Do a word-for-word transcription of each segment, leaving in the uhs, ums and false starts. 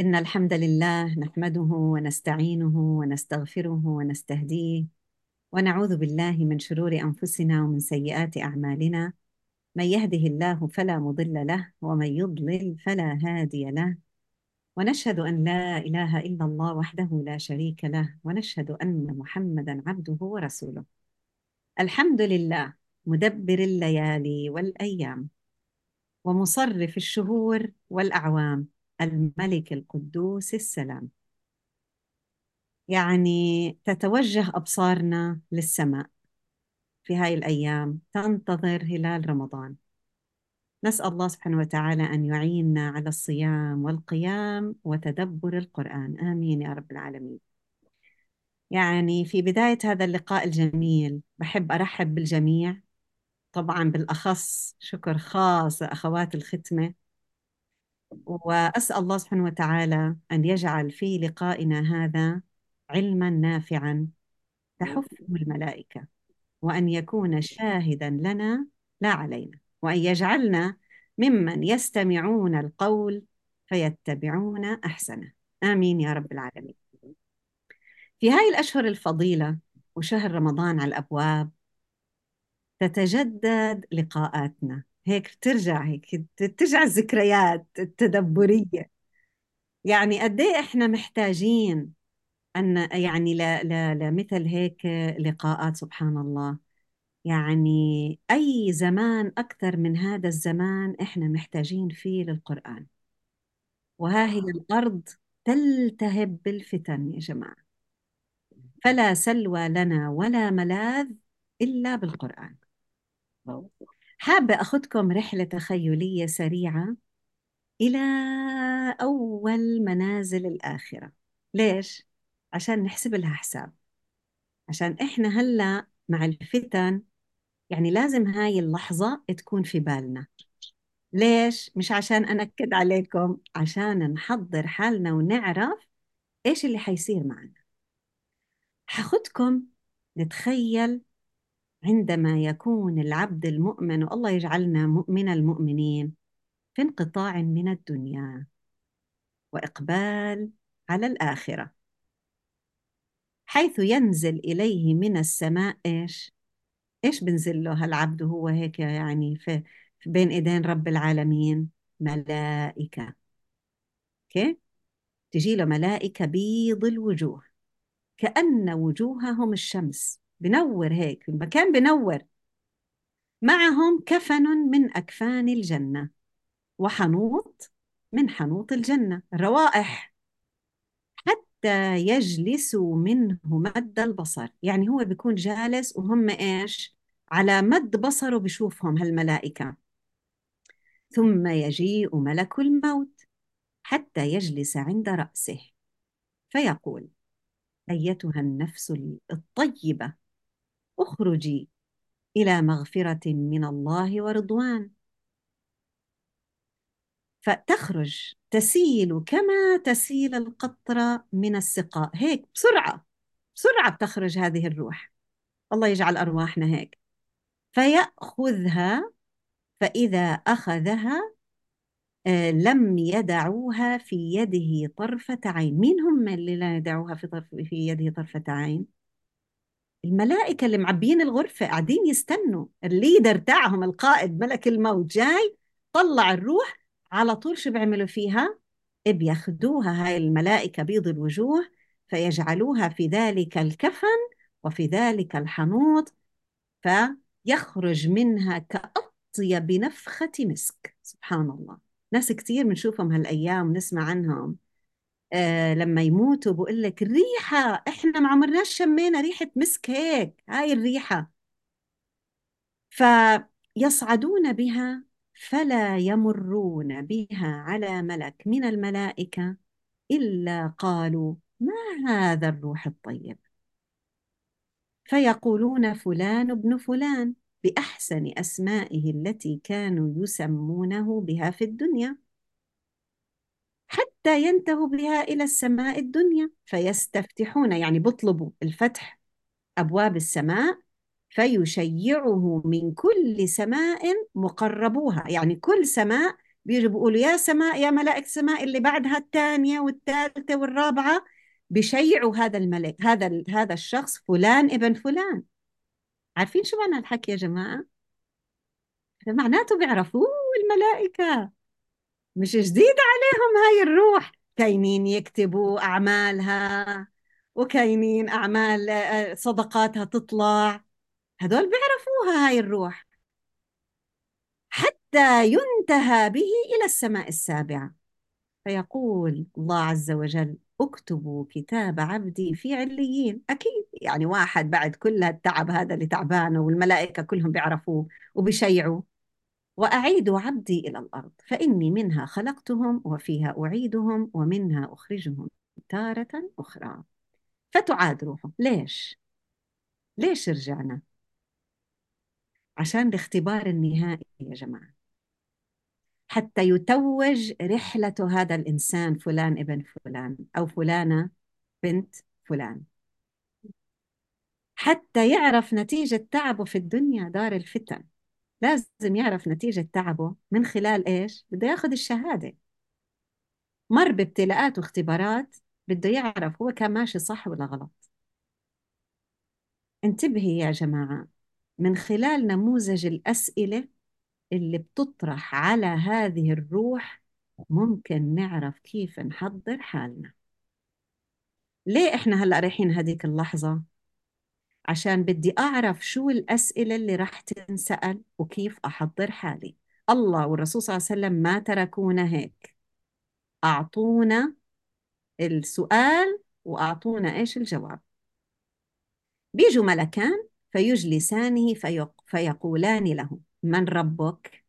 إن الحمد لله نحمده ونستعينه ونستغفره ونستهديه ونعوذ بالله من شرور أنفسنا ومن سيئات أعمالنا، من يهده الله فلا مضل له ومن يضلل فلا هادي له، ونشهد أن لا إله إلا الله وحده لا شريك له، ونشهد أن محمدًا عبده ورسوله. الحمد لله مدبر الليالي والأيام ومصرف الشهور والأعوام، الملك القدوس السلام. يعني تتوجه أبصارنا للسماء في هاي الأيام، تنتظر هلال رمضان. نسأل الله سبحانه وتعالى أن يعيننا على الصيام والقيام وتدبر القرآن، آمين يا رب العالمين. يعني في بداية هذا اللقاء الجميل بحب أرحب بالجميع، طبعا بالأخص شكر خاص أخوات الختمة، وأسأل الله سبحانه وتعالى أن يجعل في لقائنا هذا علما نافعا تحفه الملائكة، وأن يكون شاهدا لنا لا علينا، وأن يجعلنا ممن يستمعون القول فيتبعون أحسنه، آمين يا رب العالمين. في هاي الأشهر الفضيلة وشهر رمضان على الأبواب تتجدد لقاءاتنا، هيك بترجع هيك بترجع الذكريات التدبرية. يعني قد ايه احنا محتاجين ان يعني لمثل هيك لقاءات، سبحان الله. يعني اي زمان اكثر من هذا الزمان احنا محتاجين فيه للقرآن، وها هي الارض تلتهب بالفتن يا جماعة، فلا سلوى لنا ولا ملاذ الا بالقرآن. حابة أخذكم رحلة تخيلية سريعة إلى أول منازل الآخرة. ليش؟ عشان نحسب لها حساب، عشان إحنا هلأ مع الفتن يعني لازم هاي اللحظة تكون في بالنا. ليش؟ مش عشان أنكد عليكم، عشان نحضر حالنا ونعرف إيش اللي حيصير معنا. حاخدكم نتخيل عندما يكون العبد المؤمن، والله يجعلنا مؤمن المؤمنين، في انقطاع من الدنيا وإقبال على الآخرة، حيث ينزل إليه من السماء إيش؟ إيش بنزل له هالعبد هو هيك يعني في بين إيدين رب العالمين؟ ملائكة. أوكي؟ تجي له ملائكة بيض الوجوه، كأن وجوههم الشمس، بنور هيك المكان بنور. معهم كفن من أكفان الجنة وحنوط من حنوط الجنة، روائح، حتى يجلسوا منه مد البصر. يعني هو بيكون جالس وهم إيش؟ على مد بصره بشوفهم هالملائكة. ثم يجيء ملك الموت حتى يجلس عند رأسه فيقول: أيتها النفس الطيبة اخرجي إلى مغفرة من الله ورضوان. فتخرج تسيل كما تسيل القطرة من السقاء، هيك بسرعة بسرعة بتخرج هذه الروح، الله يجعل أرواحنا هيك. فيأخذها، فإذا أخذها لم يدعوها في يده طرفة عين. مين هم اللي لا يدعوها في, طرف في يده طرفة عين؟ الملائكة اللي معبيين الغرفة، قاعدين يستنوا الليدر تاعهم، القائد ملك الموت جاي طلع الروح على طول. شو بيعملوا فيها؟ بياخدوها هاي الملائكة بيض الوجوه فيجعلوها في ذلك الكفن وفي ذلك الحنوط، فيخرج منها كأطيب نفخة مسك. سبحان الله، ناس كتير بنشوفهم هالأيام نسمع عنهم آه لما يموتوا بقول لك الريحة، إحنا ما عمرناش شمينا ريحة مسك هيك، هاي الريحة. فيصعدون بها فلا يمرون بها على ملك من الملائكة إلا قالوا: ما هذا الروح الطيب؟ فيقولون: فلان ابن فلان، بأحسن أسمائه التي كانوا يسمونه بها في الدنيا، حتى ينتهوا بها إلى السماء الدنيا فيستفتحون، يعني بطلبوا الفتح أبواب السماء، فيشيعه من كل سماء مقربوها. يعني كل سماء بيجوا بيقولوا يا سماء يا ملائكة السماء اللي بعدها الثانية والثالثة والرابعة، بيشيعوا هذا الملك، هذا هذا الشخص فلان ابن فلان. عارفين شو معنى الحكي يا جماعة؟ معناته بيعرفوه الملائكة، مش جديد عليهم هاي الروح، كاينين يكتبوا أعمالها وكاينين أعمال صدقاتها تطلع، هدول بيعرفوها هاي الروح. حتى ينتهى به إلى السماء السابعة، فيقول الله عز وجل اكتبوا كتاب عبدي في عليين. أكيد يعني واحد بعد كل التعب هذا اللي تعبانه والملائكة كلهم بيعرفوه وبيشيعوه. وأعيدوا عبدي إلى الأرض فإني منها خلقتهم وفيها أعيدهم ومنها أخرجهم تارة أخرى. فتعاد روحهم. ليش؟ ليش رجعنا؟ عشان الاختبار النهائي يا جماعة، حتى يتوج رحلة هذا الإنسان فلان ابن فلان أو فلانة بنت فلان، حتى يعرف نتيجة تعبه في الدنيا دار الفتن. لازم يعرف نتيجة تعبه من خلال إيش؟ بده ياخد الشهادة. مر بابتلاءات واختبارات، بده يعرف هو كان ماشي صح ولا غلط. انتبهي يا جماعة، من خلال نموذج الأسئلة اللي بتطرح على هذه الروح ممكن نعرف كيف نحضر حالنا. ليه إحنا هلأ رايحين هذيك اللحظة؟ عشان بدي أعرف شو الأسئلة اللي راح تنسأل وكيف أحضر حالي. الله والرسول صلى الله عليه وسلم ما تركونا هيك، أعطونا السؤال وأعطونا إيش الجواب. بيجوا ملكان فيجلسانه فيقولان له من ربك؟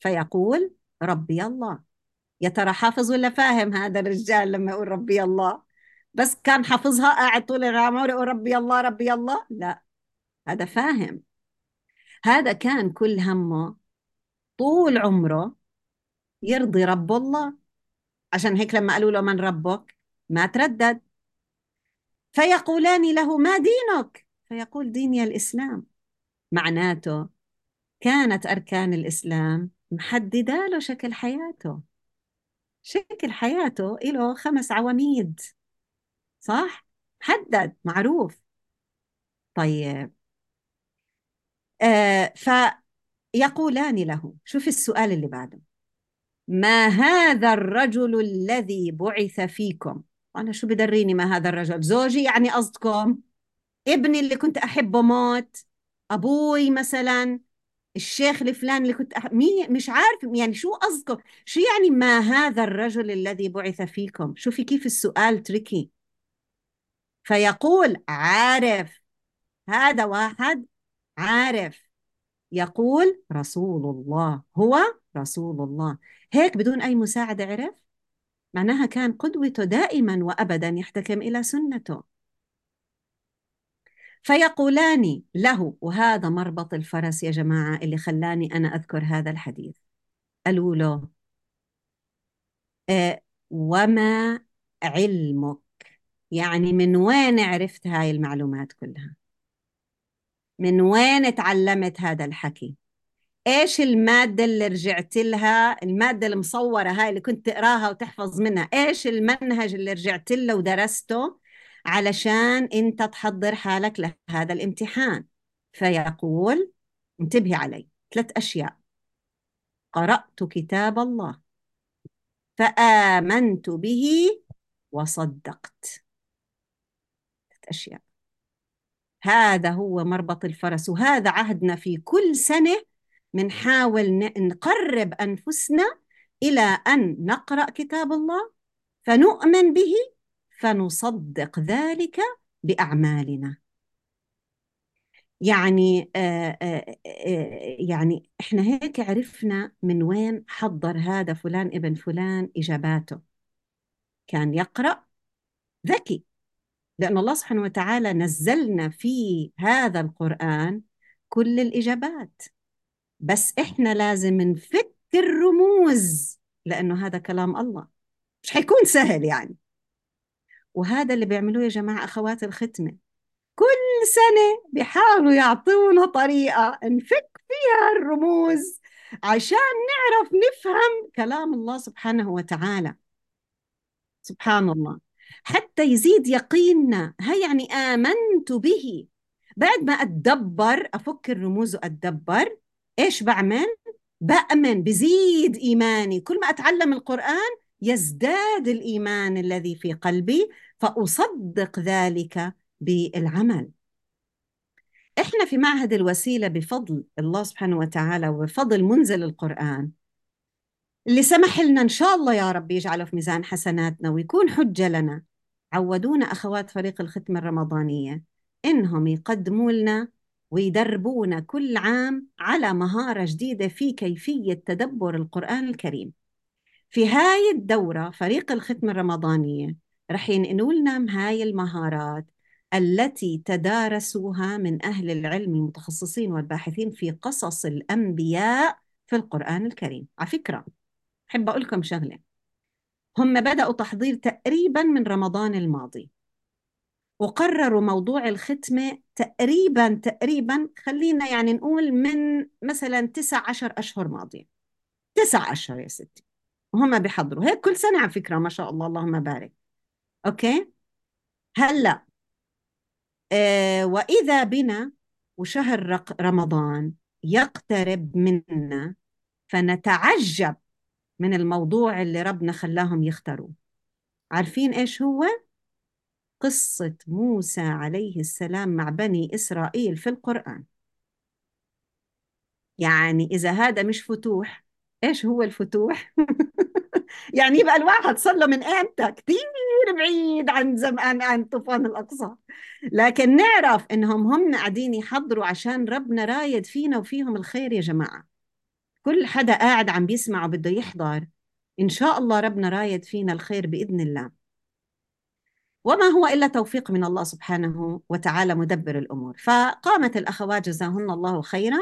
فيقول ربي الله. يا ترى حافظ ولا فاهم هذا الرجال لما يقول ربي الله؟ بس كان حافظها قاعد طول العمر يقول ربي الله ربي الله؟ لا، هذا فاهم. هذا كان كل همه طول عمره يرضي رب الله، عشان هيك لما قالوا له من ربك ما تردد. فيقولان له ما دينك؟ فيقول ديني الإسلام. معناته كانت أركان الإسلام محددة له شكل حياته. شكل حياته له خمس عواميد، صح؟ محدد معروف. طيب آه فيقولان له، شوف السؤال اللي بعده، ما هذا الرجل الذي بعث فيكم؟ أنا شو بدريني ما هذا الرجل؟ زوجي يعني قصدكم؟ ابني اللي كنت أحبه موت؟ أبوي مثلا؟ الشيخ الفلان اللي كنت أحب... مين؟ مش عارف يعني شو قصدكم؟ شو يعني ما هذا الرجل الذي بعث فيكم؟ شوفي كيف السؤال تركي. فيقول عارف، هذا واحد عارف، يقول رسول الله، هو رسول الله. هيك بدون أي مساعدة عرف، معناها كان قدوته دائما وأبدا يحتكم إلى سنته. فيقولان له، وهذا مربط الفرس يا جماعة اللي خلاني أنا أذكر هذا الحديث، قالوا له أه وما علمك؟ يعني من وين عرفت هاي المعلومات كلها؟ من وين تعلمت هذا الحكي؟ إيش المادة اللي رجعت لها؟ المادة المصورة هاي اللي كنت تقراها وتحفظ منها، إيش المنهج اللي رجعت له ودرسته علشان أنت تحضر حالك لهذا الامتحان؟ فيقول انتبهي علي، ثلاث أشياء: قرأت كتاب الله، فآمنت به، وصدقت. أشياء. هذا هو مربط الفرس، وهذا عهدنا في كل سنة منحاول نقرب أنفسنا إلى أن نقرأ كتاب الله فنؤمن به فنصدق ذلك بأعمالنا. يعني آآ آآ يعني إحنا هيك عرفنا من وين حضر هذا فلان ابن فلان إجاباته. كان يقرأ، ذكي، لأن الله سبحانه وتعالى نزلنا في هذا القرآن كل الإجابات، بس إحنا لازم نفك الرموز لأنه هذا كلام الله، مش حيكون سهل يعني. وهذا اللي بيعملوه يا جماعة أخوات الختمة، كل سنة بيحاولوا يعطونا طريقة نفك فيها الرموز عشان نعرف نفهم كلام الله سبحانه وتعالى. سبحان الله، حتى يزيد يقيننا. ها يعني آمنت به، بعد ما أتدبر أفكر رموزه أتدبر إيش بعمل؟ بأمن، بزيد إيماني. كل ما أتعلم القرآن يزداد الإيمان الذي في قلبي، فأصدق ذلك بالعمل. إحنا في معهد الوسيلة بفضل الله سبحانه وتعالى وبفضل منزل القرآن اللي سمح لنا، إن شاء الله يا رب يجعله في ميزان حسناتنا ويكون حجة لنا، عودونا أخوات فريق الختمة الرمضانية إنهم يقدموا لنا ويدربونا كل عام على مهارة جديدة في كيفية تدبر القرآن الكريم. في هاي الدورة فريق الختمة الرمضانية رح ينقلوا لنا هاي المهارات التي تدارسوها من أهل العلم المتخصصين والباحثين في قصص الأنبياء في القرآن الكريم. على فكرة أحب أقول لكم شغلة، هم بدأوا تحضير تقريبا من رمضان الماضي، وقرروا موضوع الختمة تقريبا تقريبا خلينا يعني نقول من مثلا تسع عشر أشهر ماضية، تسع أشهر يا ستي، وهم بيحضروا هيك كل سنة على فكرة، ما شاء الله اللهم بارك. أوكي هلأ آه وإذا بنا وشهر رمضان يقترب منا فنتعجب من الموضوع اللي ربنا خلاهم يختاروا. عارفين إيش هو؟ قصة موسى عليه السلام مع بني إسرائيل في القرآن. يعني إذا هذا مش فتوح إيش هو الفتوح؟ يعني يبقى الواحد صلى من أمتى كتير بعيد عن زمان عن طوفان الأقصى، لكن نعرف إنهم هم قاعدين يحضروا عشان ربنا رايد فينا وفيهم الخير. يا جماعة كل حدا قاعد عم بيسمع وبده يحضر، إن شاء الله ربنا رايد فينا الخير بإذن الله، وما هو إلا توفيق من الله سبحانه وتعالى مدبر الأمور. فقامت الأخوات جزاهن الله خيرا،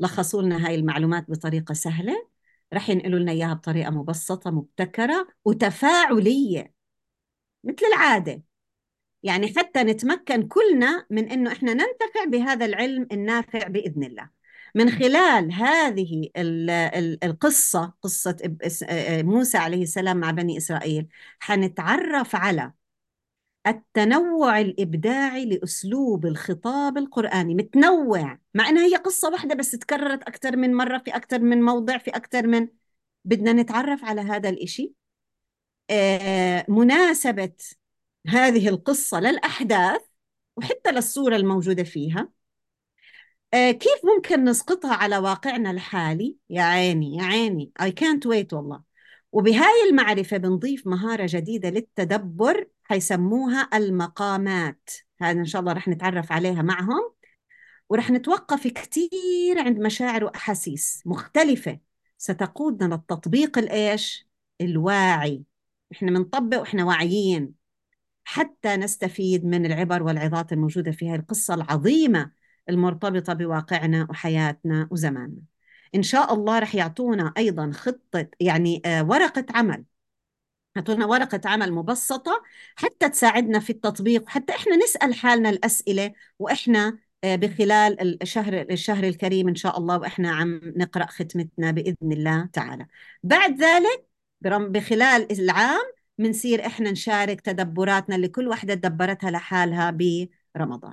لخصوا لنا هاي المعلومات بطريقة سهلة، رح ينقلوا لنا إياها بطريقة مبسطة مبتكرة وتفاعلية مثل العادة، يعني حتى نتمكن كلنا من إنه إحنا ننتفع بهذا العلم النافع بإذن الله. من خلال هذه القصة، قصة موسى عليه السلام مع بني إسرائيل، حنتعرف على التنوع الإبداعي لأسلوب الخطاب القرآني. متنوع مع أنها هي قصة واحدة بس تكررت أكثر من مرة في أكثر من موضع في أكثر من، بدنا نتعرف على هذا الإشي. آه مناسبة هذه القصة للأحداث وحتى للصورة الموجودة فيها، آه كيف ممكن نسقطها على واقعنا الحالي. يا عيني يا عيني I can't wait والله. وبهاي المعرفة بنضيف مهارة جديدة للتدبر هيسموها المقامات. هذا إن شاء الله رح نتعرف عليها معهم، ورح نتوقف كتير عند مشاعر وأحاسيس مختلفة ستقودنا للتطبيق الإيش الواعي، إحنا منطبق وإحنا واعيين، حتى نستفيد من العبر والعظات الموجودة في هاي القصة العظيمة المرتبطة بواقعنا وحياتنا وزماننا. إن شاء الله رح يعطونا أيضا خطة، يعني ورقة عمل، يعطونا ورقة عمل مبسطة حتى تساعدنا في التطبيق، وحتى إحنا نسأل حالنا الأسئلة وإحنا بخلال الشهر الشهر الكريم إن شاء الله، وإحنا عم نقرأ ختمتنا بإذن الله تعالى. بعد ذلك بخلال العام منصير إحنا نشارك تدبراتنا اللي كل واحدة تدبرتها لحالها برمضان.